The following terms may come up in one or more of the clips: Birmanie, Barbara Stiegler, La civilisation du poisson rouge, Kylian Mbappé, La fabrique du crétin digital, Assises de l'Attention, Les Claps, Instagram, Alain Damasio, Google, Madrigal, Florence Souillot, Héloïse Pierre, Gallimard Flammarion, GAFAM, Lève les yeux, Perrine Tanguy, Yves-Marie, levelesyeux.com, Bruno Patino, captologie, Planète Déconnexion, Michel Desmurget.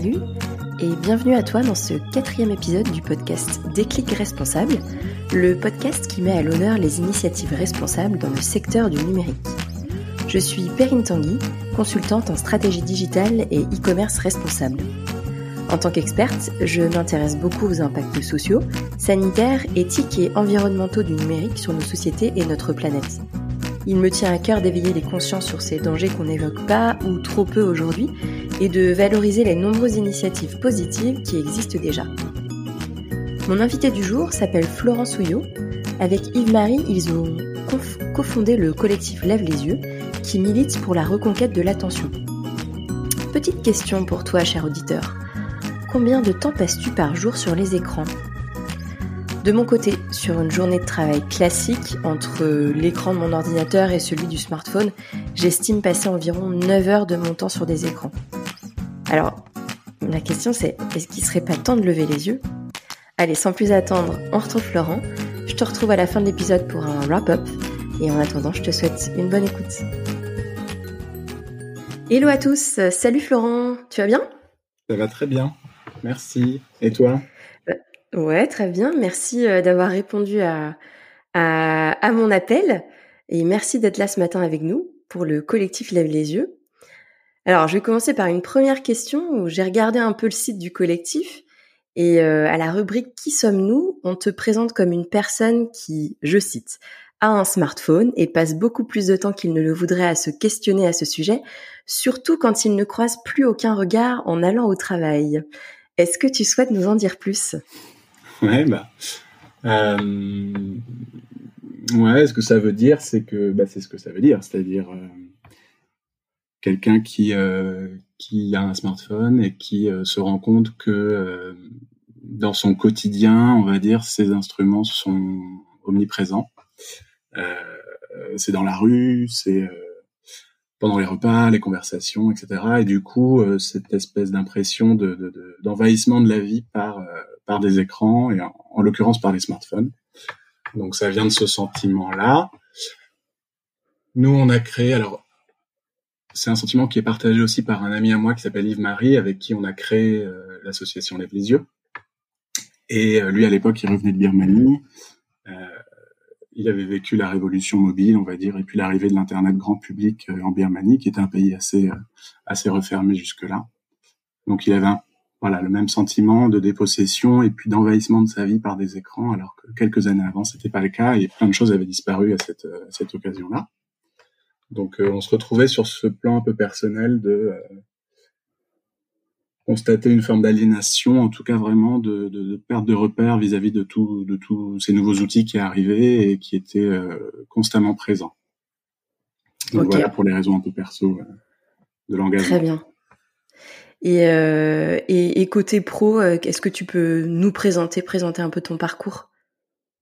Salut et bienvenue à toi dans ce 4e épisode du podcast Déclic Responsable, le podcast qui met à l'honneur les initiatives responsables dans le secteur du numérique. Je suis Perrine Tanguy, consultante en stratégie digitale et e-commerce responsable. En tant qu'experte, je m'intéresse beaucoup aux impacts sociaux, sanitaires, éthiques et environnementaux du numérique sur nos sociétés et notre planète. Il me tient à cœur d'éveiller les consciences sur ces dangers qu'on n'évoque pas ou trop peu aujourd'hui et de valoriser les nombreuses initiatives positives qui existent déjà. Mon invité du jour s'appelle Florence Souillot. Avec Yves-Marie, ils ont cofondé le collectif Lève les yeux qui milite pour la reconquête de l'attention. Petite question pour toi, cher auditeur. Combien de temps passes-tu par jour sur les écrans ? De mon côté, sur une journée de travail classique, entre l'écran de mon ordinateur et celui du smartphone, j'estime passer environ 9 heures de mon temps sur des écrans. Alors, la question c'est, est-ce qu'il ne serait pas temps de lever les yeux ? Allez, sans plus attendre, on retrouve Florent. Je te retrouve à la fin de l'épisode pour un wrap-up. Et en attendant, je te souhaite une bonne écoute. Hello à tous, salut Florent, tu vas bien ? Ça va très bien. Merci. Et toi ? Ouais, très bien. Merci d'avoir répondu à mon appel et merci d'être là ce matin avec nous pour le collectif Lève les yeux. Alors, je vais commencer par une première question où j'ai regardé un peu le site du collectif et à la rubrique « Qui sommes-nous », on te présente comme une personne qui, je cite, « a un smartphone et passe beaucoup plus de temps qu'il ne le voudrait à se questionner à ce sujet, surtout quand il ne croise plus aucun regard en allant au travail ». Est-ce que tu souhaites nous en dire plus ? Ouais, ouais, ce que ça veut dire, c'est que c'est ce que ça veut dire, c'est-à-dire quelqu'un qui a un smartphone et qui se rend compte que dans son quotidien, on va dire, ces instruments sont omniprésents. C'est dans la rue, c'est pendant les repas, les conversations, etc. Et du coup, cette espèce d'impression d'envahissement de la vie par des écrans, et en l'occurrence par les smartphones. Donc ça vient de ce sentiment-là. Nous, on a créé... Alors, c'est un sentiment qui est partagé aussi par un ami à moi qui s'appelle Yves-Marie, avec qui on a créé l'association Lève les yeux. Et lui, à l'époque, il revenait de Birmanie. Il avait vécu la révolution mobile, on va dire, et puis l'arrivée de l'Internet grand public en Birmanie, qui était un pays assez refermé jusque-là. Donc, il avait le même sentiment de dépossession et puis d'envahissement de sa vie par des écrans, alors que quelques années avant, c'était pas le cas et plein de choses avaient disparu à cette occasion-là. Donc, on se retrouvait sur ce plan un peu personnel de constater une forme d'aliénation, en tout cas vraiment de perte de repères vis-à-vis de tous ces nouveaux outils qui arrivaient et qui étaient constamment présents. Donc okay. Voilà pour les raisons un peu perso de l'engagement. Très bien. Et côté pro, est-ce que tu peux nous présenter un peu ton parcours ?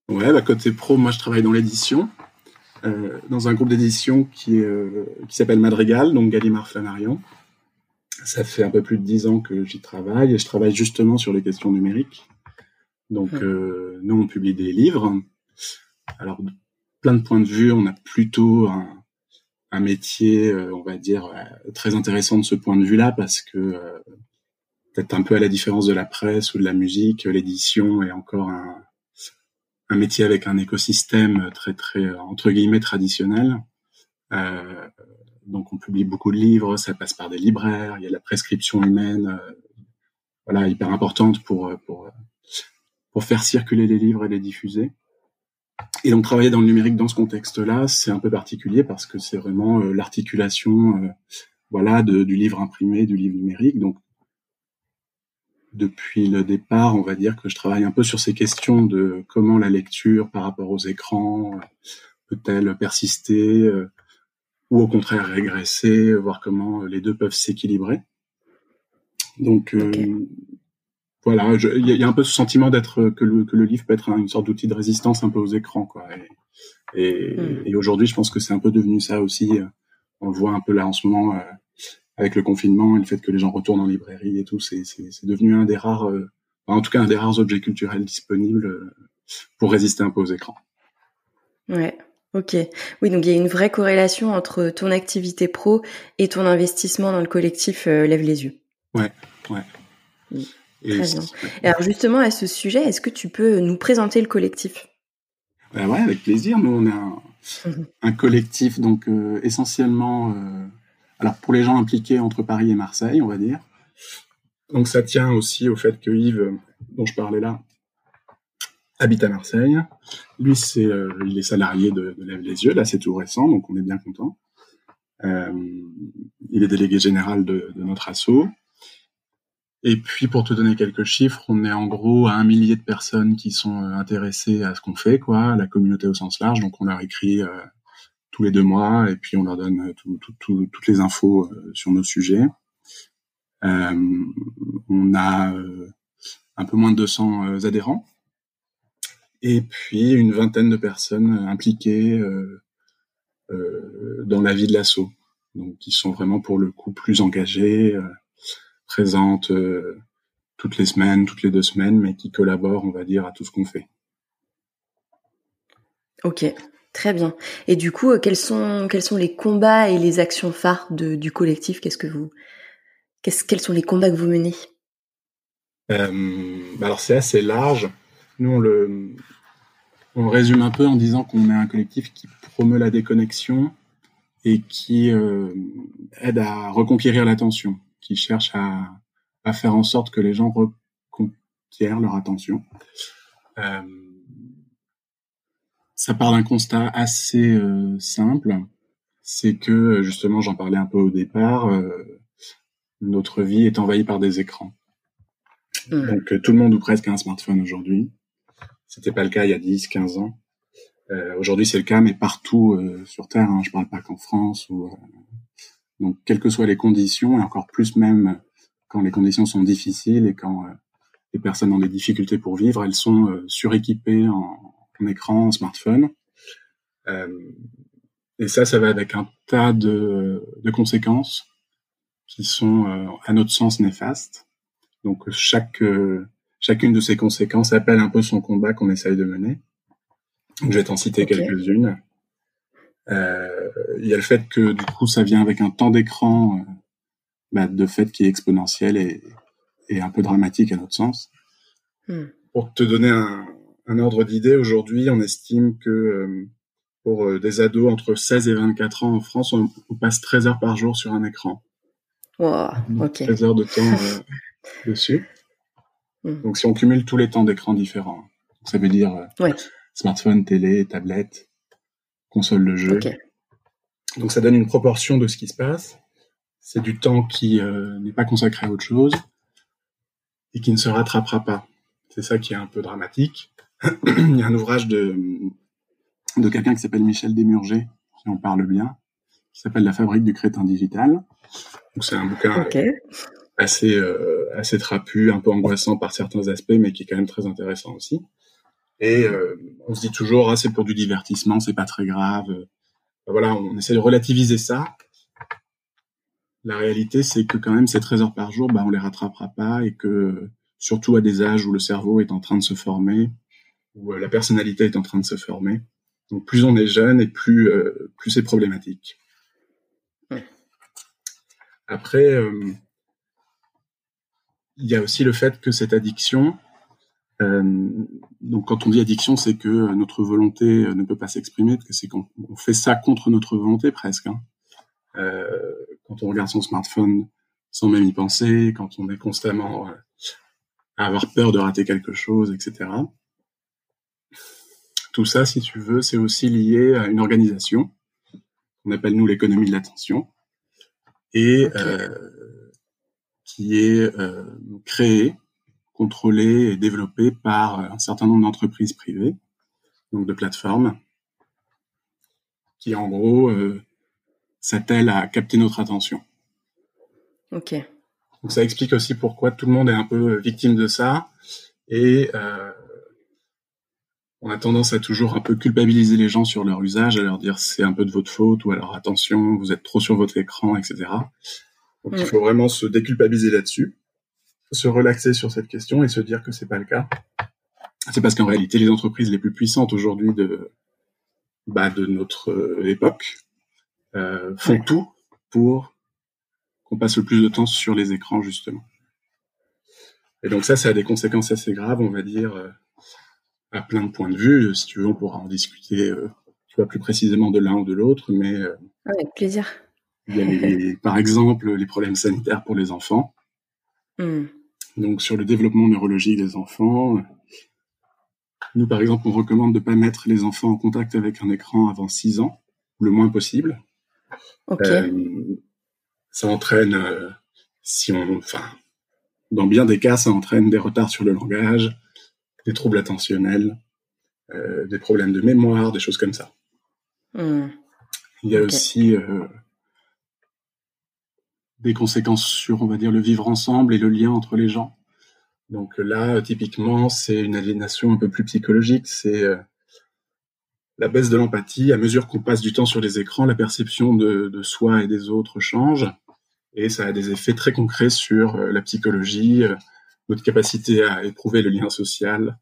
Ouais, côté pro, moi je travaille dans l'édition, dans un groupe d'édition qui s'appelle Madrigal, donc Gallimard Flammarion. Ça fait un peu plus de 10 ans que j'y travaille et je travaille justement sur les questions numériques. Donc, nous, on publie des livres. Alors, de plein de points de vue, on a plutôt un métier, on va dire, très intéressant de ce point de vue-là parce que, peut-être un peu à la différence de la presse ou de la musique, l'édition est encore un métier avec un écosystème très, très, entre guillemets, traditionnel. Donc, on publie beaucoup de livres, ça passe par des libraires, il y a la prescription humaine, hyper importante pour faire circuler les livres et les diffuser. Et donc, travailler dans le numérique dans ce contexte-là, c'est un peu particulier parce que c'est vraiment l'articulation, du livre imprimé, du livre numérique. Donc, depuis le départ, on va dire que je travaille un peu sur ces questions de comment la lecture par rapport aux écrans peut-elle persister, ou au contraire régresser, voir comment les deux peuvent s'équilibrer. Donc, il y a un peu ce sentiment d'être que le livre peut être une sorte d'outil de résistance un peu aux écrans, quoi. Et aujourd'hui, je pense que c'est un peu devenu ça aussi. On le voit un peu là en ce moment avec le confinement et le fait que les gens retournent en librairie et tout. C'est devenu un des rares, un des rares objets culturels disponibles pour résister un peu aux écrans. Ouais. Ok. Oui, donc il y a une vraie corrélation entre ton activité pro et ton investissement dans le collectif Lève les yeux. Ouais, ouais. Très bien. Et alors justement, à ce sujet, est-ce que tu peux nous présenter le collectif ? Ben ouais, avec plaisir. Nous, on a un collectif donc essentiellement... alors pour les gens impliqués entre Paris et Marseille, on va dire. Donc ça tient aussi au fait que Yves, dont je parlais là, habite à Marseille. Lui, il est salarié de Lève les yeux. Là, c'est tout récent, donc on est bien content. Il est délégué général de notre asso. Et puis, pour te donner quelques chiffres, on est en gros à 1 millier de personnes qui sont intéressées à ce qu'on fait, quoi, à la communauté au sens large. Donc, on leur écrit tous les 2 mois et puis on leur donne toutes les infos sur nos sujets. On a un peu moins de 200 adhérents. Et puis, une vingtaine de personnes impliquées dans la vie de l'asso. Donc, qui sont vraiment, pour le coup, plus engagées, présentes toutes les semaines, toutes les 2 semaines, mais qui collaborent, on va dire, à tout ce qu'on fait. Ok, très bien. Et du coup, quels sont les combats et les actions phares du collectif ? Quels sont les combats que vous menez ? Alors, c'est assez large. Nous, on le résume un peu en disant qu'on est un collectif qui promeut la déconnexion et qui aide à reconquérir l'attention, qui cherche à faire en sorte que les gens reconquièrent leur attention. Ça part d'un constat assez simple, c'est que, justement, j'en parlais un peu au départ, notre vie est envahie par des écrans. Donc, tout le monde ou presque a un smartphone aujourd'hui. C'était pas le cas il y a 10, 15 ans. Aujourd'hui, c'est le cas, mais partout sur Terre. Hein, je parle pas qu'en France. Donc, quelles que soient les conditions, et encore plus même quand les conditions sont difficiles et quand les personnes ont des difficultés pour vivre, elles sont suréquipées en écran, en smartphone. Et ça va avec un tas de conséquences qui sont, à notre sens, néfastes. Donc, chacune de ces conséquences appelle un peu son combat qu'on essaye de mener. Je vais t'en citer quelques-unes. Il y a le fait que, du coup, ça vient avec un temps d'écran de fait qui est exponentiel et un peu dramatique à notre sens. Pour te donner un ordre d'idée, aujourd'hui, on estime que pour des ados entre 16 et 24 ans en France, on passe 13 heures par jour sur un écran. Wow, ok. 13 heures de temps... dessus. Donc, si on cumule tous les temps d'écran différents, ça veut dire smartphone, télé, tablette, console de jeu. Okay. Donc, ça donne une proportion de ce qui se passe. C'est du temps qui n'est pas consacré à autre chose et qui ne se rattrapera pas. C'est ça qui est un peu dramatique. Il y a un ouvrage de quelqu'un qui s'appelle Michel Desmurget, si on parle bien, qui s'appelle « La fabrique du crétin digital ». Donc, c'est un bouquin... Okay. Assez trapu, un peu angoissant par certains aspects, mais qui est quand même très intéressant aussi. Et on se dit toujours, c'est pour du divertissement, c'est pas très grave. Voilà, on essaie de relativiser ça. La réalité, c'est que quand même, ces 13 heures par jour, on les rattrapera pas et que, surtout à des âges où le cerveau est en train de se former, où la personnalité est en train de se former. Donc, plus on est jeune et plus c'est problématique. Après... il y a aussi le fait que cette addiction, donc quand on dit addiction, c'est que notre volonté ne peut pas s'exprimer, que c'est qu'on fait ça contre notre volonté presque. Quand on regarde son smartphone sans même y penser, quand on est constamment à avoir peur de rater quelque chose, etc. Tout ça, si tu veux, c'est aussi lié à une organisation qu'on appelle nous l'économie de l'attention. Et... qui est créé, contrôlé et développé par un certain nombre d'entreprises privées, donc de plateformes, qui en gros s'attellent à capter notre attention. Ok. Donc ça explique aussi pourquoi tout le monde est un peu victime de ça et on a tendance à toujours un peu culpabiliser les gens sur leur usage, à leur dire c'est un peu de votre faute ou alors attention, vous êtes trop sur votre écran, etc. Donc, il faut vraiment se déculpabiliser là-dessus, se relaxer sur cette question et se dire que c'est pas le cas. C'est parce qu'en réalité, les entreprises les plus puissantes aujourd'hui de notre époque font tout pour qu'on passe le plus de temps sur les écrans, justement. Et donc ça a des conséquences assez graves, on va dire, à plein de points de vue. Si tu veux, on pourra en discuter plus précisément de l'un ou de l'autre, mais... Avec plaisir. Il y a par exemple, les problèmes sanitaires pour les enfants. Mm. Donc, sur le développement neurologique des enfants, nous, par exemple, on recommande de ne pas mettre les enfants en contact avec un écran avant 6 ans, le moins possible. Ok. Ça entraîne, dans bien des cas, ça entraîne des retards sur le langage, des troubles attentionnels, des problèmes de mémoire, des choses comme ça. Mm. Il y a aussi... des conséquences sur, on va dire, le vivre ensemble et le lien entre les gens. Donc là, typiquement, c'est une aliénation un peu plus psychologique, c'est la baisse de l'empathie. À mesure qu'on passe du temps sur les écrans, la perception de soi et des autres change, et ça a des effets très concrets sur la psychologie, notre capacité à éprouver le lien social,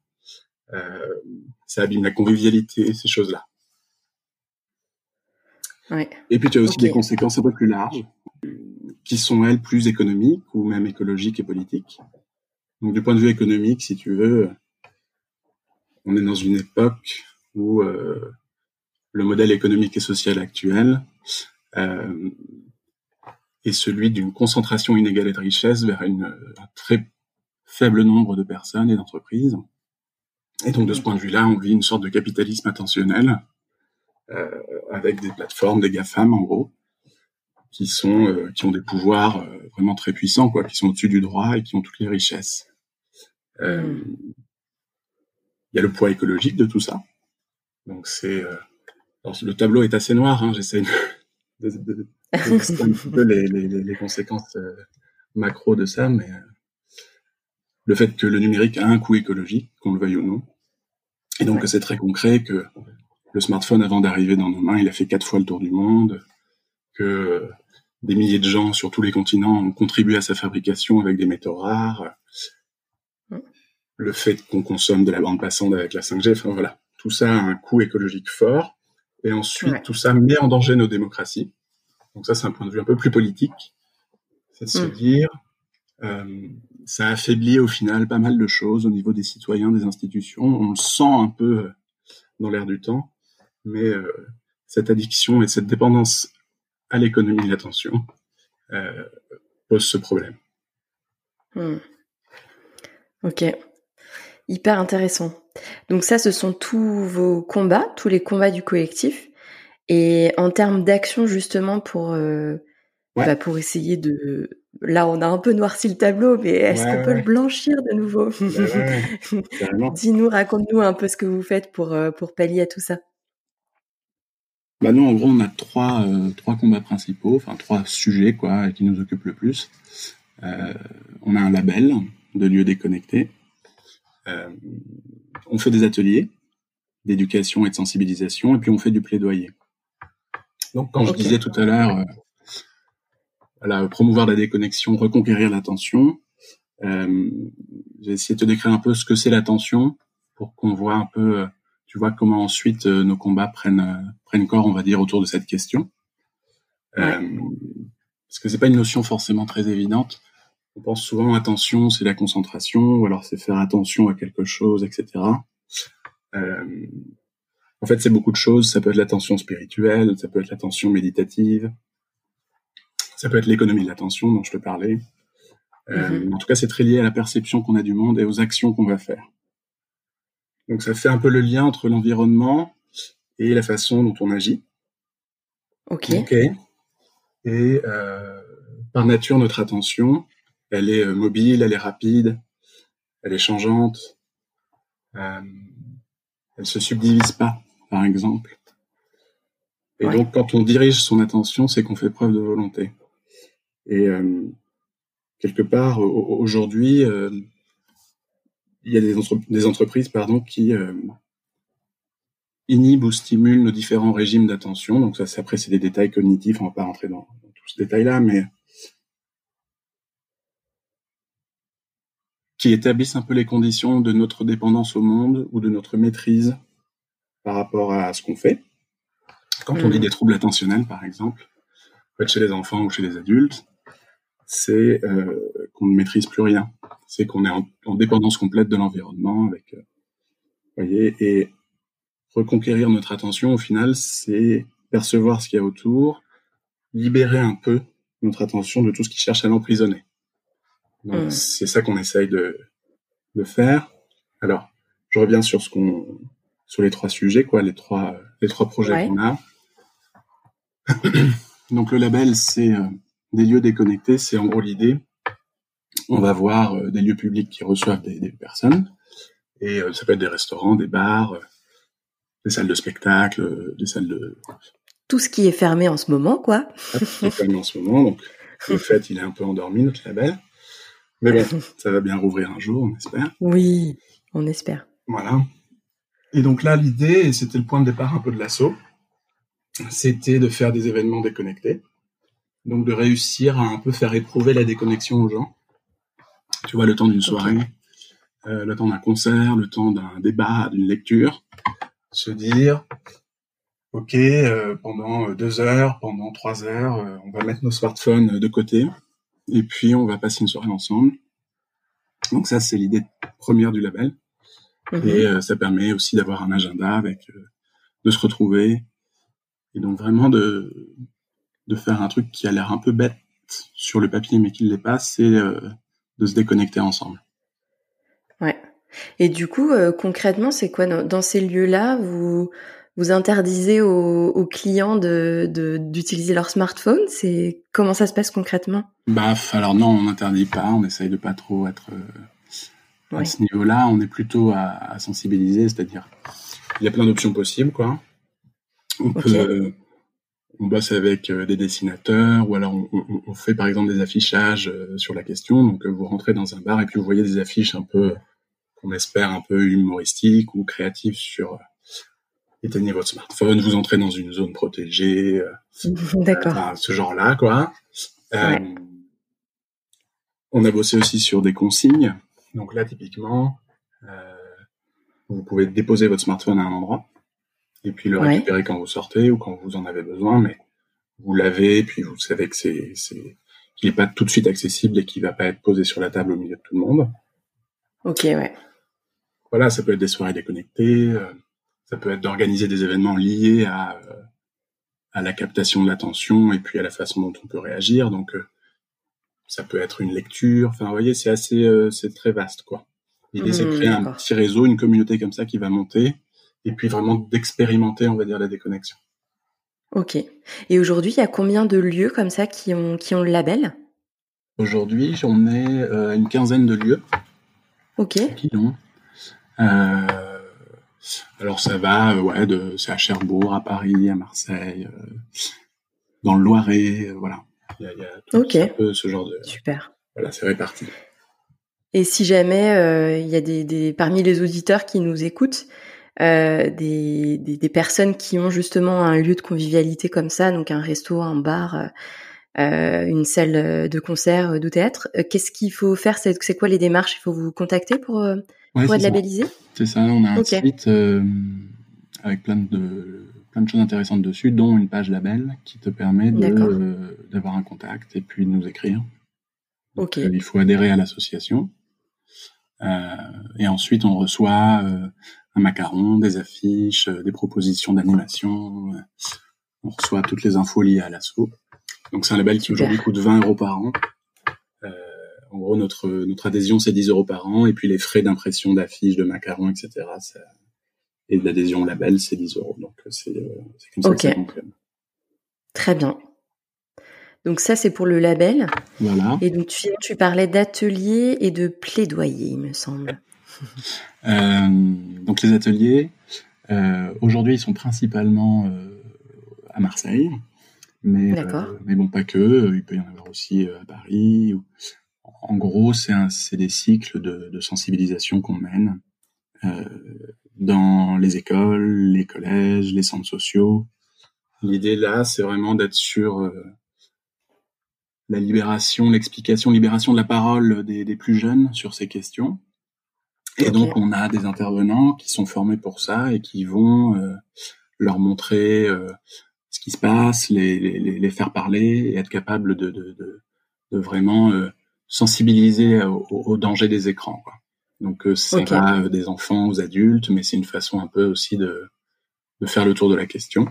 ça abîme la convivialité, ces choses-là. Ouais. Et puis tu as aussi des conséquences un peu plus larges, qui sont, elles, plus économiques ou même écologiques et politiques. Donc, du point de vue économique, si tu veux, on est dans une époque où le modèle économique et social actuel est celui d'une concentration inégale de richesses vers un très faible nombre de personnes et d'entreprises. Et donc, de ce point de vue-là, on vit une sorte de capitalisme attentionnel avec des plateformes, des GAFAM, en gros, qui ont des pouvoirs vraiment très puissants, quoi, qui sont au-dessus du droit et qui ont toutes les richesses. Il y a le poids écologique de tout ça. Donc alors, le tableau est assez noir, hein, j'essaie de un petit peu les conséquences macro de ça, mais le fait que le numérique a un coût écologique, qu'on le veuille ou non, et donc que c'est très concret, que le smartphone, avant d'arriver dans nos mains, il a fait 4 fois le tour du monde, que des milliers de gens sur tous les continents ont contribué à sa fabrication avec des métaux rares, le fait qu'on consomme de la bande passante avec la 5G, enfin voilà, tout ça a un coût écologique fort, et ensuite tout ça met en danger nos démocraties. Donc ça, c'est un point de vue un peu plus politique, c'est de se dire, ça affaiblit au final pas mal de choses au niveau des citoyens, des institutions, on le sent un peu dans l'air du temps, mais cette addiction et cette dépendance à l'économie de l'attention pose ce problème. Ok, hyper intéressant. Donc ça, ce sont tous vos combats, tous les combats du collectif. Et en termes d'action, justement, pour essayer de... Là, on a un peu noirci le tableau, mais est-ce qu'on peut le blanchir de nouveau? Dis-nous, raconte-nous un peu ce que vous faites pour pallier à tout ça. Bah nous, en gros, on a trois combats principaux, enfin 3 sujets quoi, qui nous occupent le plus. On a un label de lieux déconnectés. On fait des ateliers d'éducation et de sensibilisation, et puis on fait du plaidoyer. Donc, quand je disais tout à l'heure, promouvoir la déconnexion, reconquérir l'attention, j'ai essayé de te décrire un peu ce que c'est l'attention pour qu'on voit un peu... Tu vois comment ensuite nos combats prennent corps, on va dire, autour de cette question. Parce que c'est pas une notion forcément très évidente. On pense souvent attention, c'est la concentration, ou alors c'est faire attention à quelque chose, etc. En fait, c'est beaucoup de choses. Ça peut être l'attention spirituelle, ça peut être l'attention méditative, ça peut être l'économie de l'attention dont je te parlais. En tout cas, c'est très lié à la perception qu'on a du monde et aux actions qu'on va faire. Donc, ça fait un peu le lien entre l'environnement et la façon dont on agit. Ok. Et par nature, notre attention, elle est mobile, elle est rapide, elle est changeante. Elle se subdivise pas, par exemple. Et donc, quand on dirige son attention, c'est qu'on fait preuve de volonté. Et quelque part, aujourd'hui... il y a des entreprises qui inhibent ou stimulent nos différents régimes d'attention. Donc ça, après, c'est des détails cognitifs, on ne va pas rentrer dans tout ce détail-là, mais qui établissent un peu les conditions de notre dépendance au monde ou de notre maîtrise par rapport à ce qu'on fait. Quand on vit des troubles attentionnels, par exemple, peut-être chez les enfants ou chez les adultes, c'est qu'on ne maîtrise plus rien. C'est qu'on est en dépendance complète de l'environnement. Avec, voyez, et reconquérir notre attention, au final, c'est percevoir ce qu'il y a autour, libérer un peu notre attention de tout ce qui cherche à l'emprisonner. Donc, c'est ça qu'on essaye de faire. Alors, je reviens sur sur les trois sujets, quoi, les trois projets qu'on a. Donc, le label, c'est des lieux déconnectés. C'est en gros l'idée. On va voir des lieux publics qui reçoivent des personnes. Et ça peut être des restaurants, des bars, des salles de spectacle, des salles de... Tout ce qui est fermé en ce moment, quoi. Tout est fermé en ce moment. Donc, le fait, il est un peu endormi, notre label. Mais bon, ça va bien rouvrir un jour, on espère. Oui, on espère. Voilà. Et donc là, l'idée, et c'était le point de départ un peu de l'assaut, c'était de faire des événements déconnectés. Donc, de réussir à un peu faire éprouver la déconnexion aux gens. Tu vois, le temps d'une soirée, le temps d'un concert, le temps d'un débat, d'une lecture. Se dire... OK, pendant 2 heures, pendant 3 heures, on va mettre nos smartphones de côté et puis on va passer une soirée ensemble. Donc ça, c'est l'idée première du label. Mmh. Et ça permet aussi d'avoir un agenda avec, de se retrouver. Et donc vraiment de faire un truc qui a l'air un peu bête sur le papier, mais qui ne l'est pas, c'est de se déconnecter ensemble. Ouais. Et du coup, concrètement, c'est quoi dans ces lieux-là Vous interdisez aux clients d'utiliser leur smartphone? C'est comment ça se passe concrètement? Alors non, on n'interdit pas. On essaye de pas trop être à ce niveau-là. On est plutôt à sensibiliser, c'est-à-dire il y a plein d'options possibles, quoi. On bosse avec des dessinateurs, ou alors on fait par exemple des affichages sur la question. Donc vous rentrez dans un bar et puis vous voyez des affiches un peu qu'on espère un peu humoristiques ou créatives sur. Éteignez votre smartphone, vous entrez dans une zone protégée, ce genre-là, quoi. On a bossé aussi sur des consignes. Donc là, typiquement, vous pouvez déposer votre smartphone à un endroit et puis le récupérer quand vous sortez ou quand vous en avez besoin, mais vous l'avez, puis vous savez que qu'il n'est pas tout de suite accessible et qu'il ne va pas être posé sur la table au milieu de tout le monde. Ok, ouais. Voilà, ça peut être des soirées déconnectées... Ça peut être d'organiser des événements liés à la captation de l'attention et puis à la façon dont on peut réagir. Donc, ça peut être une lecture. Enfin, vous voyez, c'est assez, c'est très vaste, quoi. L'idée, c'est de créer un petit réseau, une communauté comme ça qui va monter et puis vraiment d'expérimenter, on va dire, la déconnexion. Ok. Et aujourd'hui, il y a combien de lieux comme ça qui ont le label? Aujourd'hui, j'en ai une quinzaine de lieux. Ok. Qui l'ont. Alors ça va, c'est à Cherbourg, à Paris, à Marseille, dans le Loiret, voilà. Il y a tout un peu ce genre de... Super. Voilà, c'est réparti. Et si jamais il y a des parmi les auditeurs qui nous écoutent, des personnes qui ont justement un lieu de convivialité comme ça, donc un resto, un bar, une salle de concert, de théâtre, qu'est-ce qu'il faut faire? C'est quoi les démarches? Il faut vous contacter pour être labellisé? C'est ça, on a un site avec plein de choses intéressantes dessus, dont une page label qui te permet d'avoir un contact et puis de nous écrire. Donc, il faut adhérer à l'association. Et ensuite, on reçoit un macaron, des affiches, des propositions d'animation. On reçoit toutes les infos liées à l'asso. Donc, c'est un label qui aujourd'hui coûte 20 € par an. En gros, notre adhésion, c'est 10 € par an. Et puis, les frais d'impression d'affiches, de macarons, etc. Et de l'adhésion au label, c'est 10 €. Donc, c'est comme ça que ça fonctionne. Très bien. Donc, ça, c'est pour le label. Voilà. Et donc, tu parlais d'ateliers et de plaidoyer, il me semble. Donc, les ateliers, aujourd'hui, ils sont principalement à Marseille. Mais bon, pas que. Il peut y en avoir aussi à Paris. En gros, c'est des cycles de sensibilisation qu'on mène dans les écoles, les collèges, les centres sociaux. L'idée là, c'est vraiment d'être sur la libération, l'explication, libération de la parole des plus jeunes sur ces questions. Et donc, on a des intervenants qui sont formés pour ça et qui vont leur montrer ce qui se passe, les faire parler et être capable de de vraiment sensibiliser au danger des écrans, quoi. Donc ça va des enfants aux adultes, mais c'est une façon un peu aussi de faire le tour de la question.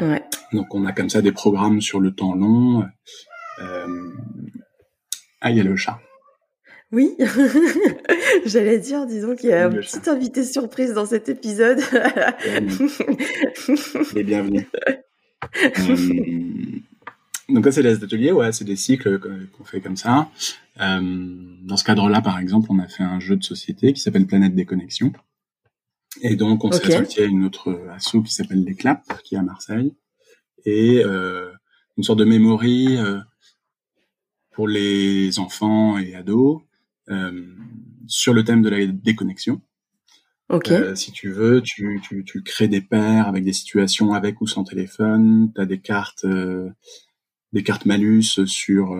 Ouais. Donc on a comme ça des programmes sur le temps long. Ah, il y a le chat. Oui, j'allais dire, disons qu'il y a un petit invité surprise dans cet épisode. Les bienvenus. Donc là, c'est les ateliers, ouais, c'est des cycles qu'on fait comme ça. Dans ce cadre-là, par exemple, on a fait un jeu de société qui s'appelle Planète Déconnexion. Et donc, on s'est associé à une autre asso qui s'appelle Les Claps, qui est à Marseille. Et une sorte de memory pour les enfants et ados. Sur le thème de la déconnexion. Okay. Si tu veux, tu crées des paires avec des situations avec ou sans téléphone. T'as des cartes malus sur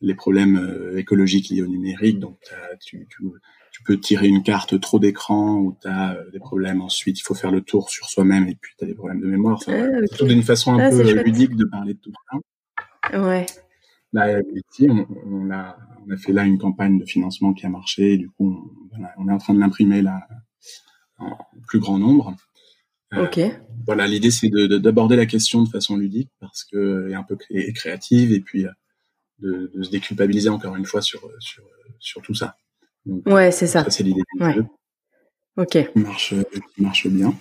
les problèmes écologiques liés au numérique. Donc tu peux tirer une carte trop d'écran où t'as des problèmes. Ensuite, il faut faire le tour sur soi-même et puis t'as des problèmes de mémoire. Enfin, c'est tout d'une façon un peu ludique de parler de tout ça. Ouais. Là, ici, on a fait là une campagne de financement qui a marché. Et du coup, on est en train de l'imprimer là en plus grand nombre. Voilà, l'idée c'est d'aborder la question de façon ludique parce que est un peu créative et puis de se déculpabiliser encore une fois sur tout ça. Donc, ouais, c'est ça. Ça c'est l'idée du jeu. Ok. Qui marche bien.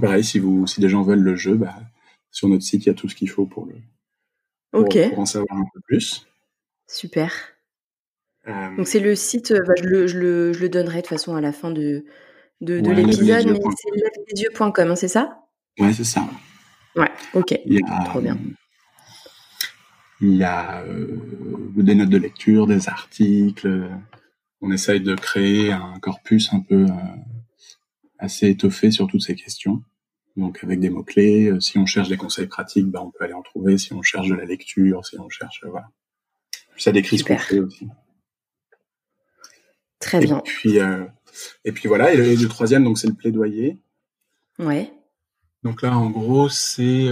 Pareil, si des gens veulent le jeu, bah, sur notre site il y a tout ce qu'il faut pour le. Pour en savoir un peu plus. Super. Donc c'est le site, je le donnerai de façon à la fin de l'épisode, mais c'est levelesyeux.com, hein, c'est ça ? Ouais, c'est ça. Ouais, ok, trop bien. Il y a des notes de lecture, des articles. On essaye de créer un corpus un peu assez étoffé sur toutes ces questions. Donc avec des mots-clés, si on cherche des conseils pratiques, bah on peut aller en trouver, si on cherche de la lecture, si on cherche... voilà. Puis ça décrit ce qu'on fait aussi. Très bien. Et puis voilà, et le troisième, donc c'est le plaidoyer. Ouais. Donc là, en gros, c'est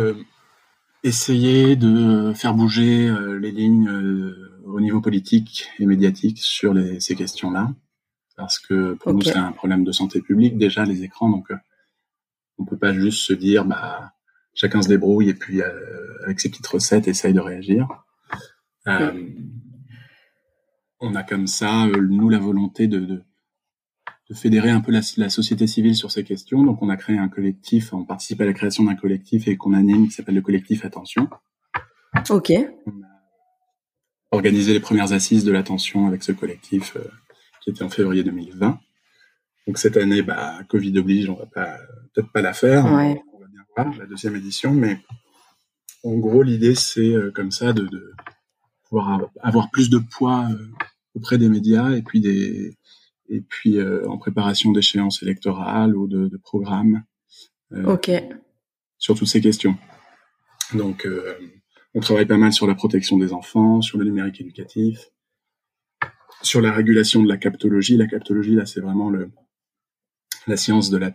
essayer de faire bouger les lignes au niveau politique et médiatique sur ces questions-là, parce que pour nous, c'est un problème de santé publique, déjà, les écrans, donc... on peut pas juste se dire, bah, chacun se débrouille et puis avec ses petites recettes, essaye de réagir. On a comme ça, nous, la volonté de fédérer un peu la société civile sur ces questions. Donc, on a créé un collectif, on participe à la création d'un collectif et qu'on anime qui s'appelle le collectif Attention. Ok. On a organisé les premières assises de l'attention avec ce collectif qui était en février 2020. Donc cette année, bah, Covid oblige, on va peut-être pas la faire, on va bien voir la deuxième édition, mais en gros l'idée c'est comme ça de pouvoir avoir plus de poids auprès des médias et puis en préparation d'échéances électorales ou de programmes sur toutes ces questions. Donc on travaille pas mal sur la protection des enfants, sur le numérique éducatif, sur la régulation de la captologie. La captologie, là c'est vraiment la science de la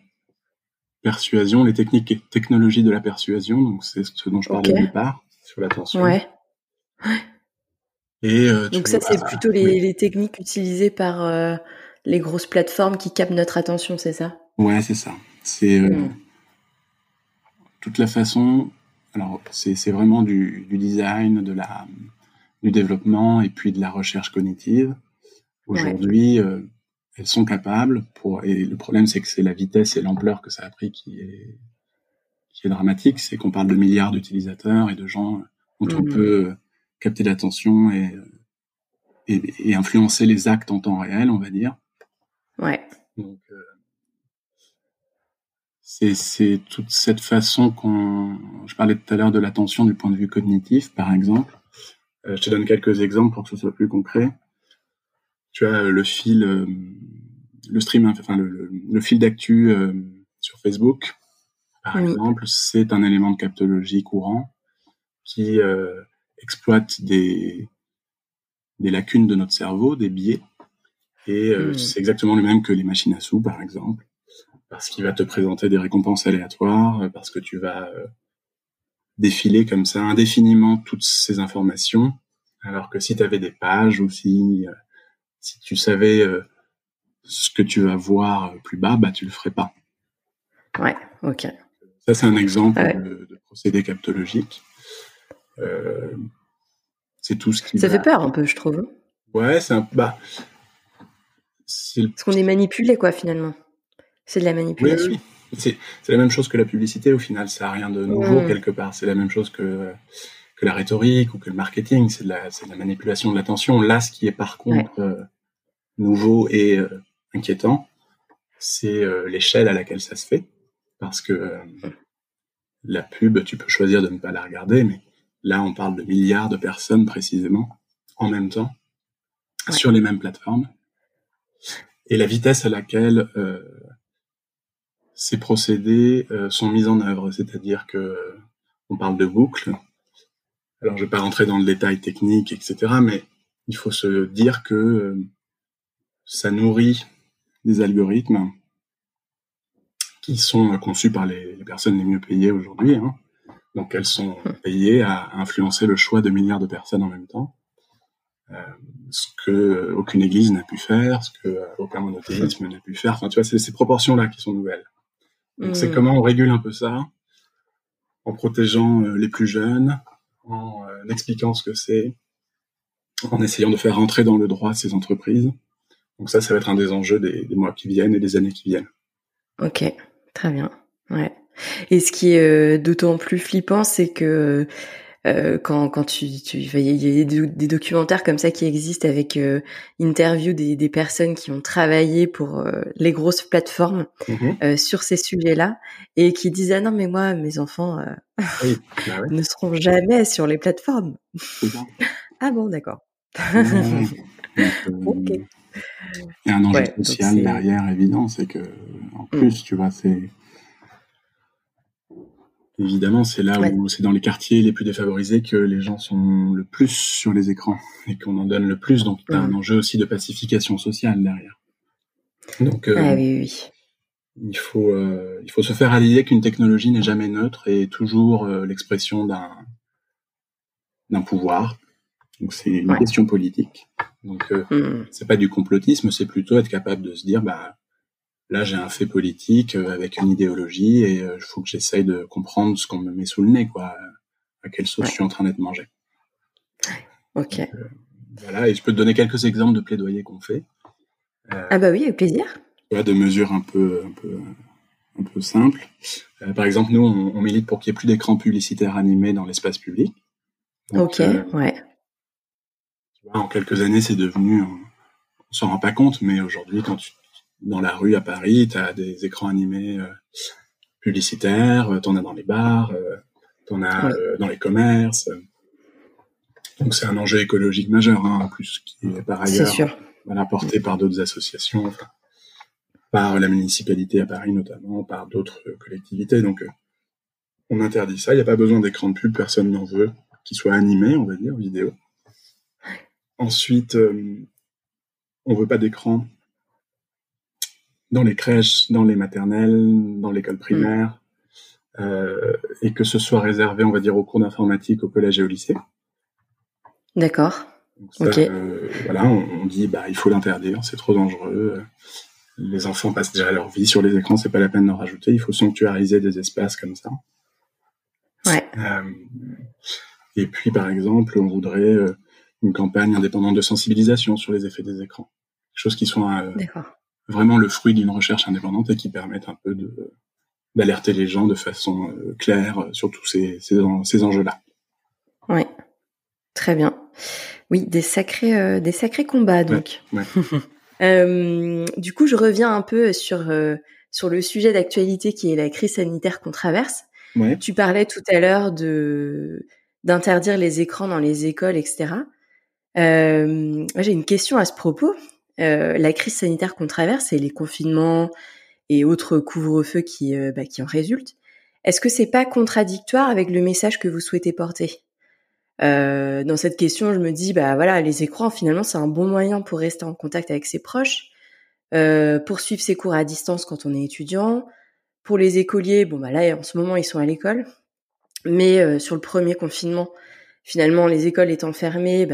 persuasion, les techniques et technologies de la persuasion, donc c'est ce dont je parlais au départ, sur l'attention. Ouais. Et, donc ça, c'est plutôt les techniques utilisées par les grosses plateformes qui captent notre attention, c'est ça ? Ouais, c'est ça. C'est toute la façon... Alors, c'est vraiment du design, du développement et puis de la recherche cognitive. Aujourd'hui... elles sont capables et le problème c'est que c'est la vitesse et l'ampleur que ça a pris qui est dramatique, c'est qu'on parle de milliards d'utilisateurs et de gens dont on peut capter l'attention et influencer les actes en temps réel, on va dire. Ouais. Donc c'est toute cette façon je parlais tout à l'heure de l'attention du point de vue cognitif, par exemple. Je te donne quelques exemples pour que ce soit plus concret. Tu as le fil, le stream, enfin le fil d'actu sur Facebook, par exemple, c'est un élément de captologie courant qui exploite des lacunes de notre cerveau, des biais, et c'est exactement le même que les machines à sous, par exemple, parce qu'il va te présenter des récompenses aléatoires, parce que tu vas défiler comme ça indéfiniment toutes ces informations Alors que si tu avais des pages ou si tu savais ce que tu vas voir plus bas, bah, tu le ferais pas. Ouais, ok. Ça, c'est un exemple de procédé captologique. C'est tout ce qui... Ça fait peur un peu, je trouve. Ouais, c'est un... Bah, parce qu'on est manipulé, quoi, finalement. C'est de la manipulation. Oui, oui. C'est la même chose que la publicité, au final. Ça n'a rien de nouveau, quelque part. C'est la même chose que la rhétorique ou que le marketing. C'est de la manipulation de l'attention. Là, ce qui est, par contre, nouveau et inquiétant, c'est l'échelle à laquelle ça se fait. Parce que la pub, tu peux choisir de ne pas la regarder, mais là, on parle de milliards de personnes, précisément, en même temps, sur les mêmes plateformes. Et la vitesse à laquelle ces procédés sont mis en œuvre, c'est-à-dire que on parle de boucles. Alors, je ne vais pas rentrer dans le détail technique, etc., mais il faut se dire que ça nourrit des algorithmes qui sont conçues par les personnes les mieux payées aujourd'hui. Hein. Donc, elles sont payées à influencer le choix de milliards de personnes en même temps. Ce que aucune église n'a pu faire, ce que aucun monothéisme n'a pu faire. Enfin, tu vois, c'est ces proportions-là qui sont nouvelles. Donc, c'est comment on régule un peu ça, en protégeant les plus jeunes, en expliquant ce que c'est, en essayant de faire rentrer dans le droit ces entreprises. Donc ça va être un des enjeux des mois qui viennent et des années qui viennent. Ok. Très bien, ouais. Et ce qui est d'autant plus flippant, c'est que quand tu y a des documentaires comme ça qui existent avec interview des personnes qui ont travaillé pour les grosses plateformes sur ces sujets-là et qui disent ah non mais moi mes enfants ne seront jamais sur les plateformes. Ah bon, d'accord. Ok. Il y a un enjeu social derrière, évident, c'est que, en plus, tu vois, c'est... Évidemment, c'est là où c'est dans les quartiers les plus défavorisés que les gens sont le plus sur les écrans et qu'on en donne le plus, donc t'as un enjeu aussi de pacification sociale derrière. Donc, il faut se faire à l'idée qu'une technologie n'est jamais neutre et toujours l'expression d'un pouvoir. Donc c'est une question politique. Donc c'est pas du complotisme, c'est plutôt être capable de se dire bah là j'ai un fait politique avec une idéologie et il faut que j'essaye de comprendre ce qu'on me met sous le nez, quoi, à quelle sauce je suis en train d'être mangé. Ok. Donc, voilà, et je peux te donner quelques exemples de plaidoyers qu'on fait. Ah bah oui, avec plaisir. Voilà, de mesures un peu simples. Par exemple, nous on milite pour qu'il y ait plus d'écrans publicitaires animés dans l'espace public. Donc, en quelques années, c'est devenu, on s'en rend pas compte, mais aujourd'hui, quand dans la rue à Paris, t'as des écrans animés publicitaires, t'en as dans les bars, t'en as dans les commerces. Donc c'est un enjeu écologique majeur, hein, en plus, qui est par ailleurs porté par d'autres associations, enfin, par la municipalité à Paris notamment, par d'autres collectivités. Donc on interdit ça, il n'y a pas besoin d'écran de pub, personne n'en veut, qui soit animé, on va dire, vidéo. Ensuite, on veut pas d'écran dans les crèches, dans les maternelles, dans l'école primaire, et que ce soit réservé, on va dire, aux cours d'informatique, au collège et au lycée. D'accord. Donc ça, voilà, on dit, bah, il faut l'interdire, c'est trop dangereux. Les enfants passent déjà leur vie sur les écrans, c'est pas la peine d'en rajouter. Il faut sanctuariser des espaces comme ça. Ouais. Et puis, par exemple, on voudrait une campagne indépendante de sensibilisation sur les effets des écrans. Quelque chose qui soit vraiment le fruit d'une recherche indépendante et qui permette un peu d'alerter les gens de façon claire sur tous ces enjeux-là. Oui, très bien. Oui, des sacrés combats, donc. Ouais, ouais. Du coup, je reviens un peu sur le sujet d'actualité qui est la crise sanitaire qu'on traverse. Ouais. Tu parlais tout à l'heure d'interdire les écrans dans les écoles, etc. Moi, j'ai une question à ce propos. La crise sanitaire qu'on traverse et les confinements et autres couvre-feux qui en résultent, est-ce que c'est pas contradictoire avec le message que vous souhaitez porter ? Dans cette question, je me dis, bah voilà, les écrans, finalement, c'est un bon moyen pour rester en contact avec ses proches, poursuivre ses cours à distance quand on est étudiant. Pour les écoliers, bon bah là, en ce moment, ils sont à l'école. Mais sur le premier confinement, Finalement, les écoles étant fermées,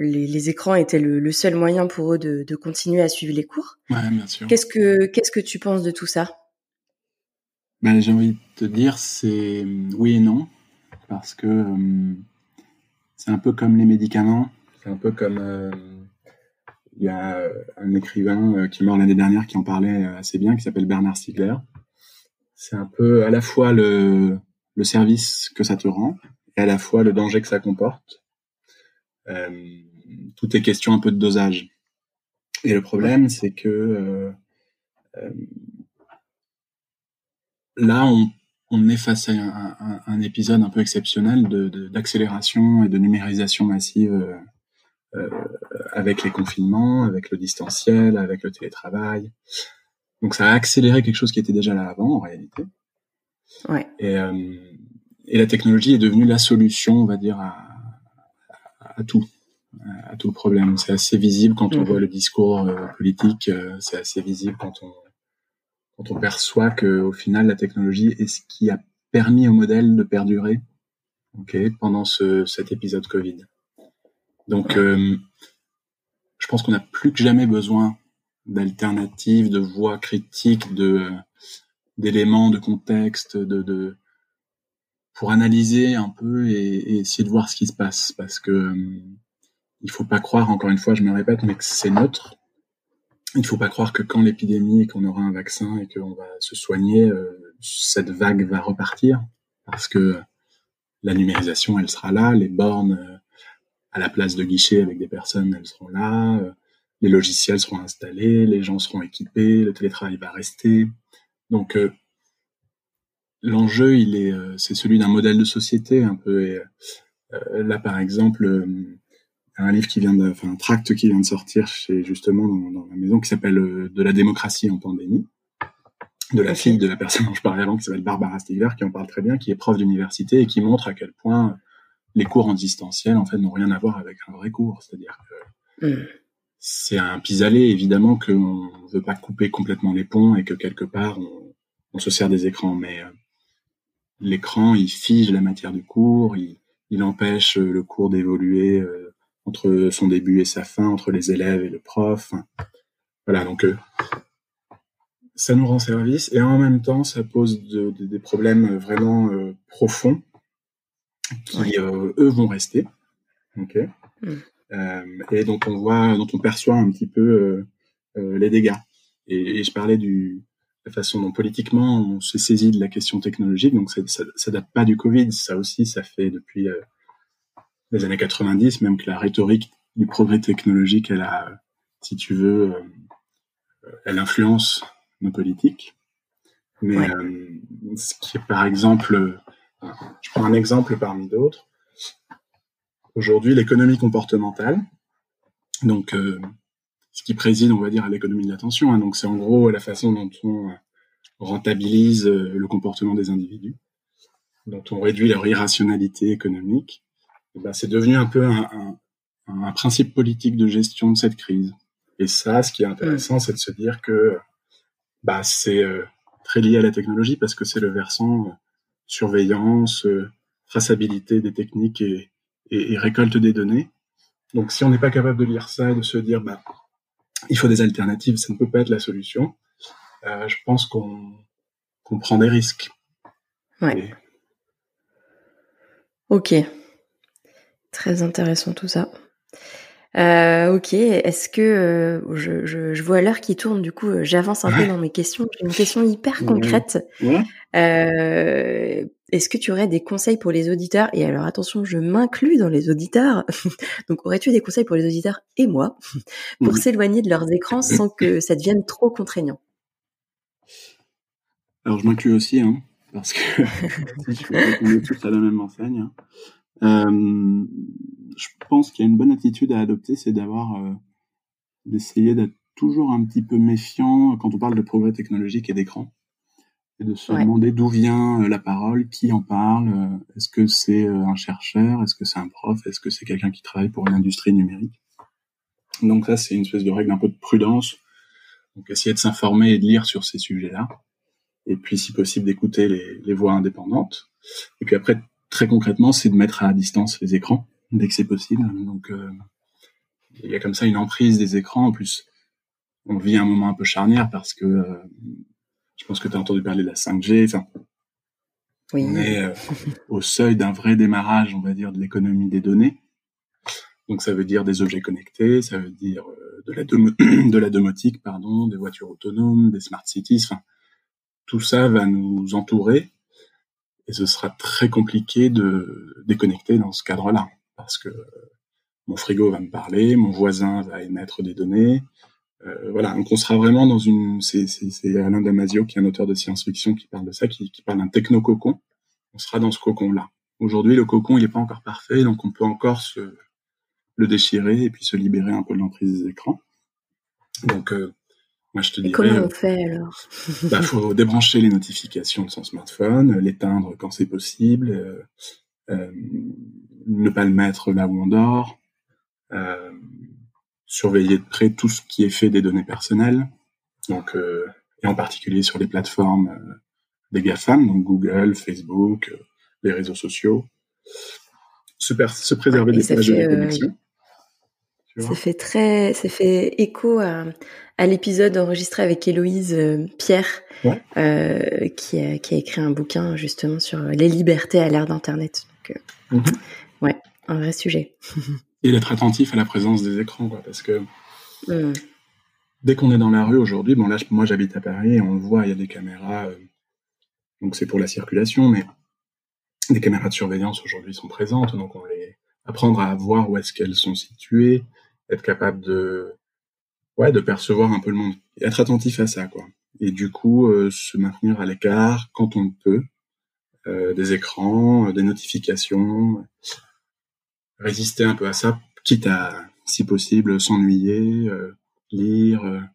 les écrans étaient le seul moyen pour eux de continuer à suivre les cours. Ouais, bien sûr. Qu'est-ce que tu penses de tout ça ? J'ai envie de te dire, c'est oui et non, parce que c'est un peu comme les médicaments. C'est un peu comme... il y a un écrivain qui est mort l'année dernière qui en parlait assez bien, qui s'appelle Bernard Stiegler. C'est un peu à la fois le service que ça te rend, et à la fois le danger que ça comporte. Tout est question un peu de dosage. Et le problème, c'est que là, on est face à un épisode un peu exceptionnel d'accélération et de numérisation massive avec les confinements, avec le distanciel, avec le télétravail. Donc ça a accéléré quelque chose qui était déjà là avant, en réalité. Ouais. Et la technologie est devenue la solution, on va dire, à tout le problème. C'est assez visible quand on voit le discours politique, c'est assez visible quand on perçoit qu'au final, la technologie est ce qui a permis au modèle de perdurer pendant cet épisode Covid. Donc, je pense qu'on a plus que jamais besoin d'alternatives, de voix critiques, d'éléments, de contexte, pour analyser un peu et essayer de voir ce qui se passe, parce que il faut pas croire, encore une fois, je me répète, mais que c'est neutre. Il faut pas croire que quand l'épidémie et qu'on aura un vaccin et qu'on va se soigner, cette vague va repartir, parce que la numérisation, elle sera là, les bornes à la place de guichets avec des personnes, elles seront là, les logiciels seront installés, les gens seront équipés, le télétravail va rester. Donc l'enjeu, c'est celui d'un modèle de société un peu. Et, là, par exemple, un livre un tract qui vient de sortir justement dans la maison, qui s'appelle De la démocratie en pandémie, de la fille de la personne dont je parlais avant, qui s'appelle Barbara Stiegler, qui en parle très bien, qui est prof d'université et qui montre à quel point les cours en distanciel, en fait, n'ont rien à voir avec un vrai cours. C'est-à-dire que c'est un pis-aller, évidemment, qu'on ne veut pas couper complètement les ponts et que quelque part, on se sert des écrans, mais l'écran, il fige la matière du cours, il empêche le cours d'évoluer entre son début et sa fin, entre les élèves et le prof. Voilà, donc ça nous rend service et en même temps, ça pose des problèmes vraiment profonds qui, eux, vont rester. Et donc, dont on perçoit un petit peu les dégâts. Et je parlais la façon dont politiquement on s'est saisi de la question technologique, donc ça date pas du Covid, ça aussi, ça fait depuis les années 90, même que la rhétorique du progrès technologique, elle a, si tu veux, elle influence nos politiques. Mais ce qui est par exemple, je prends un exemple parmi d'autres, aujourd'hui l'économie comportementale, donc ce qui préside, on va dire, à l'économie de l'attention. Donc, c'est en gros la façon dont on rentabilise le comportement des individus, dont on réduit leur irrationalité économique. C'est devenu un peu un principe politique de gestion de cette crise. Et ça, ce qui est intéressant, c'est de se dire que c'est très lié à la technologie, parce que c'est le versant surveillance, traçabilité des techniques et récolte des données. Donc, si on n'est pas capable de lire ça et de se dire il faut des alternatives, ça ne peut pas être la solution. Je pense qu'on prend des risques. Ouais. Ok. Très intéressant tout ça. Est-ce que je vois l'heure qui tourne, du coup, j'avance un peu dans mes questions. J'ai une question hyper concrète. Est-ce que tu aurais des conseils pour les auditeurs ? Et alors, attention, je m'inclus dans les auditeurs. Donc, aurais-tu des conseils pour les auditeurs et moi pour s'éloigner de leurs écrans sans que ça devienne trop contraignant ? Alors, je m'inclus aussi, parce que on est tous à la même enseigne. Je pense qu'il y a une bonne attitude à adopter, c'est d'essayer d'être toujours un petit peu méfiant quand on parle de progrès technologique et d'écran. Et de se demander d'où vient la parole, qui en parle, est-ce que c'est un chercheur, est-ce que c'est un prof, est-ce que c'est quelqu'un qui travaille pour une industrie numérique. Donc ça, c'est une espèce de règle un peu de prudence. Donc essayer de s'informer et de lire sur ces sujets-là. Et puis, si possible, d'écouter les voix indépendantes. Et puis après, très concrètement, c'est de mettre à distance les écrans. dès que c'est possible. Donc, il y a comme ça une emprise des écrans. En plus, on vit un moment un peu charnière parce que je pense que tu as entendu parler de la 5G. Enfin, oui. On est au seuil d'un vrai démarrage, on va dire, de l'économie des données. Donc, ça veut dire des objets connectés, ça veut dire de la domotique, pardon, des voitures autonomes, des smart cities. Enfin, tout ça va nous entourer et ce sera très compliqué de déconnecter dans ce cadre-là parce que mon frigo va me parler, mon voisin va émettre des données. Voilà, donc on sera vraiment dans une... C'est Alain Damasio, qui est un auteur de science-fiction, qui parle de ça, qui parle d'un techno-cocon. On sera dans ce cocon-là. Aujourd'hui, le cocon, il n'est pas encore parfait, donc on peut encore le déchirer et puis se libérer un peu de l'emprise des écrans. Donc, moi je te dirais... Comment on fait alors ? Bah, faut débrancher les notifications de son smartphone, l'éteindre quand c'est possible, ne pas le mettre là où on dort, surveiller de près tout ce qui est fait des données personnelles, donc, et en particulier sur les plateformes des GAFAM, donc Google, Facebook, les réseaux sociaux. Se préserver des pages de connexion. Ça fait écho à l'épisode enregistré avec Héloïse Pierre, ouais. Qui a écrit un bouquin justement sur les libertés à l'ère d'Internet. Donc, ouais, un vrai sujet. Et d'être attentif à la présence des écrans, quoi, parce que dès qu'on est dans la rue aujourd'hui, bon là, moi j'habite à Paris et on le voit, il y a des caméras, donc c'est pour la circulation, mais des caméras de surveillance aujourd'hui sont présentes, donc on les apprendre à voir où est-ce qu'elles sont situées, être capable de percevoir un peu le monde, et être attentif à ça, quoi. Et du coup, se maintenir à l'écart quand on peut, des écrans, des notifications, résister un peu à ça, quitte à, si possible, s'ennuyer, lire,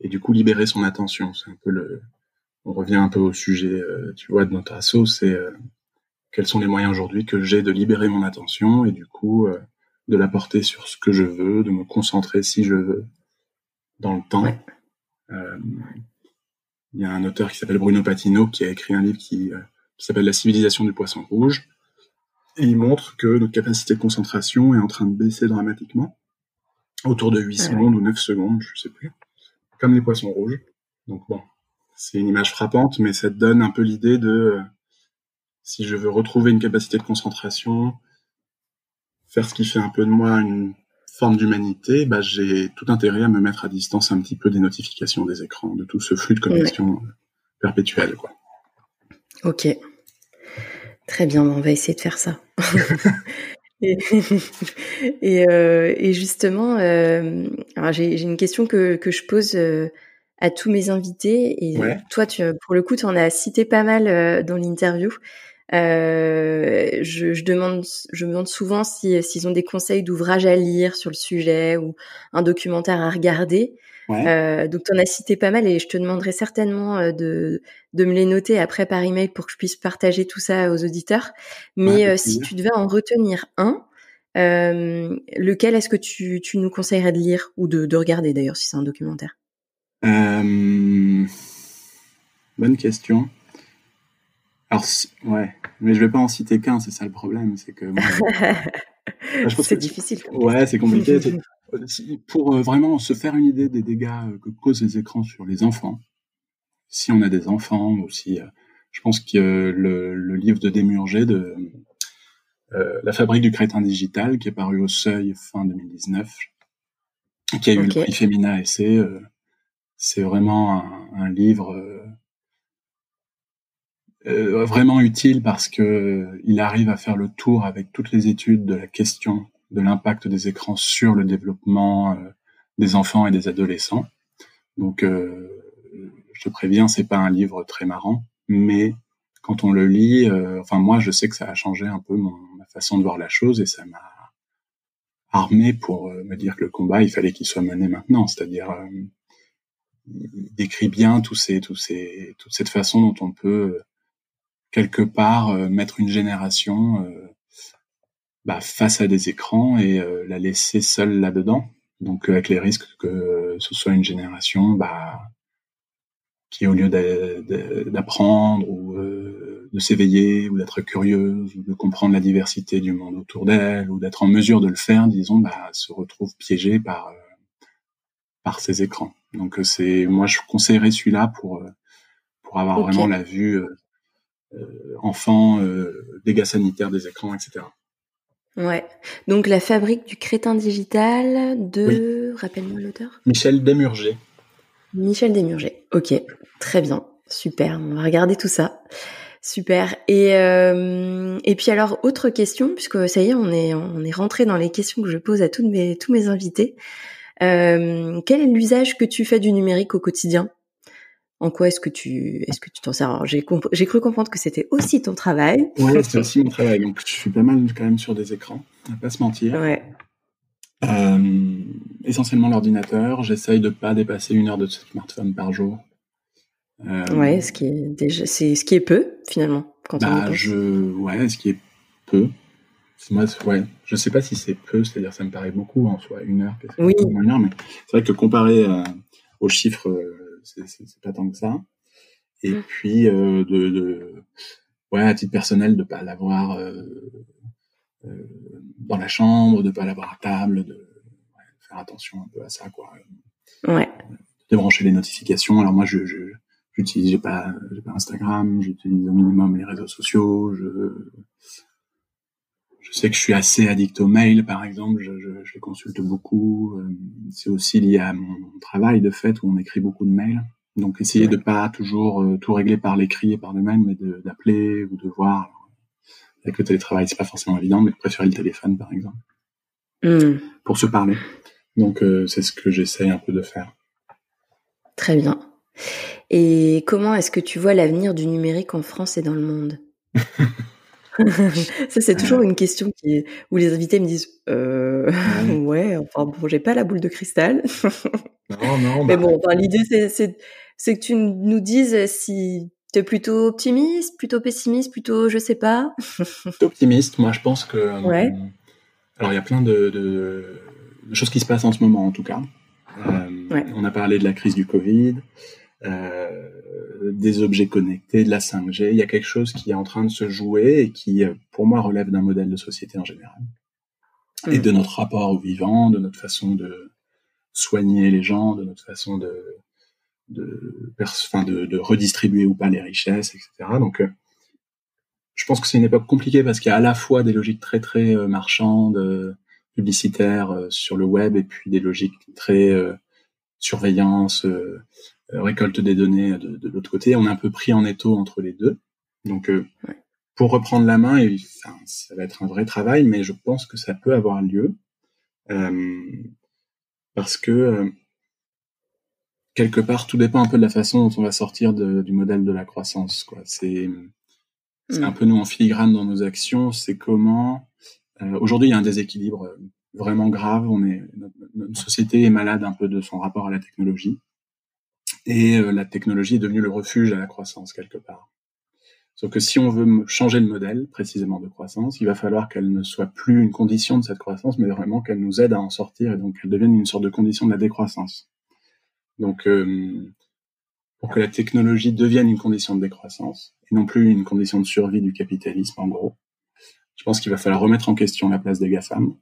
et du coup libérer son attention. C'est un peu on revient un peu au sujet, tu vois, de notre asso, c'est quels sont les moyens aujourd'hui que j'ai de libérer mon attention et du coup de la porter sur ce que je veux, de me concentrer si je veux dans le temps. Ouais. Y a un auteur qui s'appelle Bruno Patino qui a écrit un livre qui s'appelle « La civilisation du poisson rouge ». Et il montre que notre capacité de concentration est en train de baisser dramatiquement, autour de 8 secondes ou 9 secondes, je ne sais plus, comme les poissons rouges. Donc bon, c'est une image frappante, mais ça te donne un peu l'idée de... Si je veux retrouver une capacité de concentration, faire ce qui fait un peu de moi une forme d'humanité, bah j'ai tout intérêt à me mettre à distance un petit peu des notifications des écrans, de tout ce flux de connexion perpétuel, quoi. Ok. Très bien, on va essayer de faire ça. Et justement, alors j'ai une question que je pose... à tous mes invités, et toi, pour le coup, tu en as cité pas mal dans l'interview. Je me demande souvent s'ils ont des conseils d'ouvrages à lire sur le sujet ou un documentaire à regarder. Ouais. Donc, tu en as cité pas mal et je te demanderai certainement de me les noter après par email pour que je puisse partager tout ça aux auditeurs. Mais si tu devais en retenir un, lequel est-ce que tu nous conseillerais de lire ou de regarder d'ailleurs si c'est un documentaire ? Bonne question. Alors, mais je vais pas en citer qu'un, c'est ça le problème, c'est que... Moi, je pense c'est difficile. Ouais, c'est compliqué. Pour vraiment se faire une idée des dégâts que causent les écrans sur les enfants, si on a des enfants, ou si... je pense que le livre de Desmurget, de La fabrique du crétin digital, qui est paru au Seuil fin 2019, qui a eu le prix Femina Essai... c'est vraiment un livre vraiment utile parce que il arrive à faire le tour avec toutes les études de la question de l'impact des écrans sur le développement des enfants et des adolescents. Donc, je te préviens, c'est pas un livre très marrant, mais quand on le lit, moi, je sais que ça a changé un peu ma façon de voir la chose et ça m'a armé pour me dire que le combat, il fallait qu'il soit mené maintenant, c'est-à-dire... il décrit bien toute cette façon dont on peut quelque part mettre une génération face à des écrans et la laisser seule là-dedans, donc avec les risques que ce soit une génération qui au lieu d'apprendre ou de s'éveiller ou d'être curieuse ou de comprendre la diversité du monde autour d'elle ou d'être en mesure de le faire, disons, se retrouve piégée par ces écrans. Donc c'est, moi je conseillerais celui-là pour avoir vraiment la vue enfant, dégâts sanitaires des écrans, etc. Ouais. Donc La fabrique du crétin digital de, rappelle-moi l'auteur. Michel Desmurget. Michel Desmurget. Ok, très bien, super. On va regarder tout ça. Super. Et puis alors autre question, puisque ça y est, on est rentré dans les questions que je pose à tous mes invités. Quel est l'usage que tu fais du numérique au quotidien ? En quoi est-ce que tu t'en sers ? Alors, j'ai cru comprendre que c'était aussi ton travail. Ouais, c'est aussi mon travail. Donc, je suis pas mal quand même sur des écrans, à pas se mentir. Ouais. Essentiellement l'ordinateur. J'essaye de pas dépasser 1 heure de smartphone par jour. Ouais, ce qui est peu finalement quand on y pense. Ouais, ce qui est peu. Moi, ouais, je sais pas si c'est peu, c'est-à-dire ça me paraît beaucoup en soi, 1 heure. Oui. 1 heure, mais c'est vrai que comparé aux chiffres, c'est pas tant que ça. Et puis à titre personnel, de pas l'avoir dans la chambre, de pas l'avoir à table, de faire attention un peu à ça, quoi. Ouais. Débrancher les notifications. Alors moi, j'ai pas Instagram, j'utilise au minimum les réseaux sociaux. Je sais que je suis assez addict aux mails, par exemple. Je les consulte beaucoup. C'est aussi lié à mon travail, de fait, où on écrit beaucoup de mails. Donc, essayer de pas toujours tout régler par l'écrit et par le mail, mais d'appeler ou de voir. Avec le télétravail, c'est pas forcément évident, mais de préférer le téléphone, par exemple, pour se parler. Donc, c'est ce que j'essaye un peu de faire. Très bien. Et comment est-ce que tu vois l'avenir du numérique en France et dans le monde ? Ça, c'est toujours une question où les invités me disent j'ai pas la boule de cristal. non. Mais bon, l'idée, c'est que tu nous dises si t'es plutôt optimiste, plutôt pessimiste, plutôt je sais pas. Optimiste, moi je pense que. Ouais. Alors, il y a plein de choses qui se passent en ce moment, en tout cas. On a parlé de la crise du Covid. Des objets connectés, de la 5G, il y a quelque chose qui est en train de se jouer et qui, pour moi, relève d'un modèle de société en général. Et de notre rapport au vivant, de notre façon de soigner les gens, de notre façon de redistribuer ou pas les richesses, etc. Donc, je pense que c'est une époque compliquée parce qu'il y a à la fois des logiques très, très marchandes, publicitaires sur le web et puis des logiques très surveillance, récolte des données de l'autre côté. On est un peu pris en étau entre les deux. Donc, pour reprendre la main, ça va être un vrai travail, mais je pense que ça peut avoir lieu parce que, quelque part, tout dépend un peu de la façon dont on va sortir du modèle de la croissance, quoi. C'est un peu nous en filigrane dans nos actions. C'est comment... aujourd'hui, il y a un déséquilibre vraiment grave. Notre société est malade un peu de son rapport à la technologie. Et la technologie est devenue le refuge à la croissance, quelque part. Sauf que si on veut changer le modèle, précisément, de croissance, il va falloir qu'elle ne soit plus une condition de cette croissance, mais vraiment qu'elle nous aide à en sortir, et donc qu'elle devienne une sorte de condition de la décroissance. Donc, pour que la technologie devienne une condition de décroissance, et non plus une condition de survie du capitalisme, en gros, je pense qu'il va falloir remettre en question la place des GAFAM.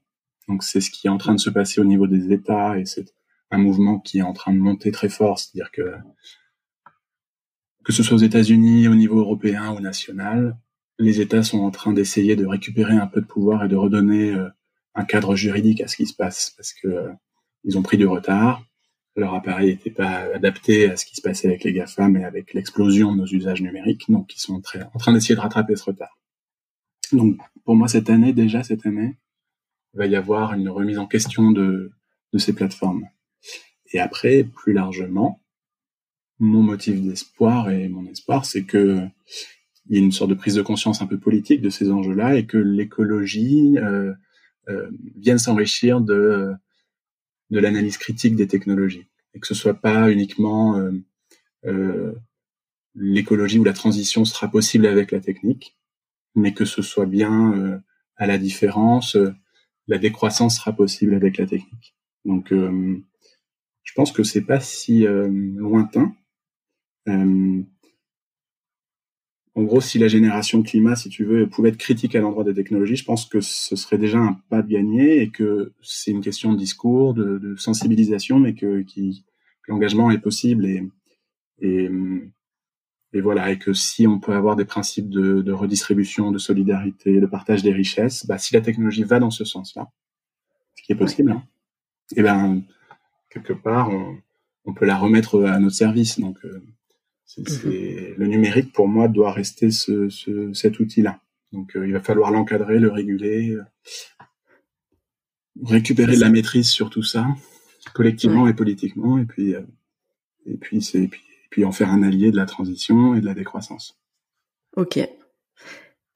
Donc, c'est ce qui est en train de se passer au niveau des États, et c'est un mouvement qui est en train de monter très fort, c'est-à-dire que ce soit aux États-Unis, au niveau européen ou national, les États sont en train d'essayer de récupérer un peu de pouvoir et de redonner un cadre juridique à ce qui se passe, parce que ils ont pris du retard, leur appareil n'était pas adapté à ce qui se passait avec les GAFAM et avec l'explosion de nos usages numériques, donc ils sont en train d'essayer de rattraper ce retard. Donc pour moi, cette année, il va y avoir une remise en question de ces plateformes. Et après, plus largement, mon motif d'espoir et mon espoir, c'est que il y a une sorte de prise de conscience un peu politique de ces enjeux-là et que l'écologie vienne s'enrichir de l'analyse critique des technologies et que ce soit pas uniquement l'écologie où la transition sera possible avec la technique, mais que ce soit bien à la différence, la décroissance sera possible avec la technique. Donc je pense que c'est pas si lointain. En gros, si la génération climat, si tu veux, pouvait être critique à l'endroit des technologies, je pense que ce serait déjà un pas de gagné et que c'est une question de discours, de sensibilisation, mais que l'engagement est possible et voilà, et que si on peut avoir des principes de redistribution, de solidarité, de partage des richesses, bah, si la technologie va dans ce sens-là, ce qui est possible, hein, et ben, quelque part, on peut la remettre à notre service. Donc, le numérique, pour moi, doit rester cet outil-là. Donc, il va falloir l'encadrer, le réguler, récupérer de la maîtrise sur tout ça, collectivement et politiquement, et puis en faire un allié de la transition et de la décroissance. Ok,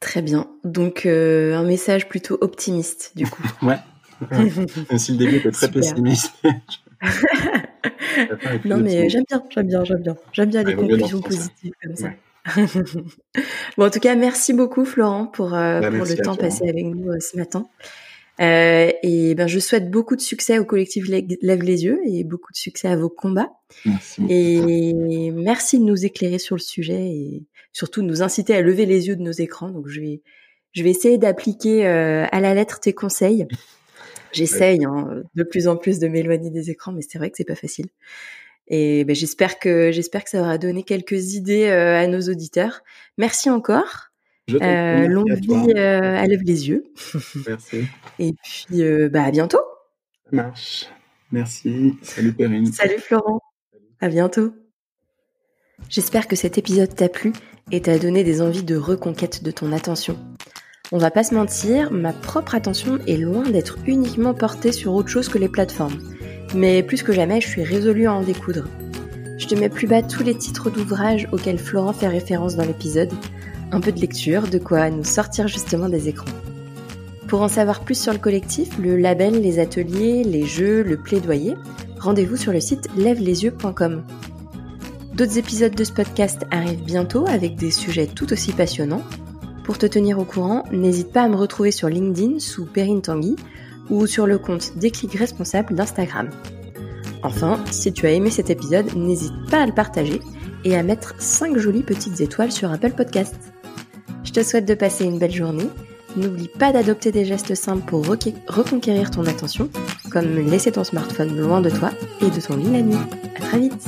très bien. Donc, un message plutôt optimiste, du coup. Ouais. Si le début était très pessimiste. Non, mais j'aime bien. J'aime bien les conclusions positives comme ça. Bon, en tout cas, merci beaucoup, Florent, pour le temps passé avec nous ce matin. Et ben, je souhaite beaucoup de succès au collectif Lève les yeux et beaucoup de succès à vos combats. Merci. Et merci de nous éclairer sur le sujet et surtout de nous inciter à lever les yeux de nos écrans. Donc, je vais essayer d'appliquer à la lettre tes conseils. J'essaye de plus en plus de m'éloigner des écrans, mais c'est vrai que c'est pas facile. Et ben, j'espère que ça aura donné quelques idées à nos auditeurs. Merci encore. Longue vie à Lève les yeux. Merci. Et puis, à bientôt. Ça marche. Merci. Salut Perrine. Salut Florent. Salut. À bientôt. J'espère que cet épisode t'a plu et t'a donné des envies de reconquête de ton attention. On va pas se mentir, ma propre attention est loin d'être uniquement portée sur autre chose que les plateformes. Mais plus que jamais, je suis résolue à en découdre. Je te mets plus bas tous les titres d'ouvrages auxquels Florent fait référence dans l'épisode. Un peu de lecture, de quoi nous sortir justement des écrans. Pour en savoir plus sur le collectif, le label, les ateliers, les jeux, le plaidoyer, rendez-vous sur le site levelesyeux.com. D'autres épisodes de ce podcast arrivent bientôt avec des sujets tout aussi passionnants. Pour te tenir au courant, n'hésite pas à me retrouver sur LinkedIn sous Perrine Tanguy ou sur le compte Déclic Responsable d'Instagram. Enfin, si tu as aimé cet épisode, n'hésite pas à le partager et à mettre 5 jolies petites étoiles sur Apple Podcast. Je te souhaite de passer une belle journée. N'oublie pas d'adopter des gestes simples pour reconquérir ton attention, comme laisser ton smartphone loin de toi et de ton lit la nuit. À très vite.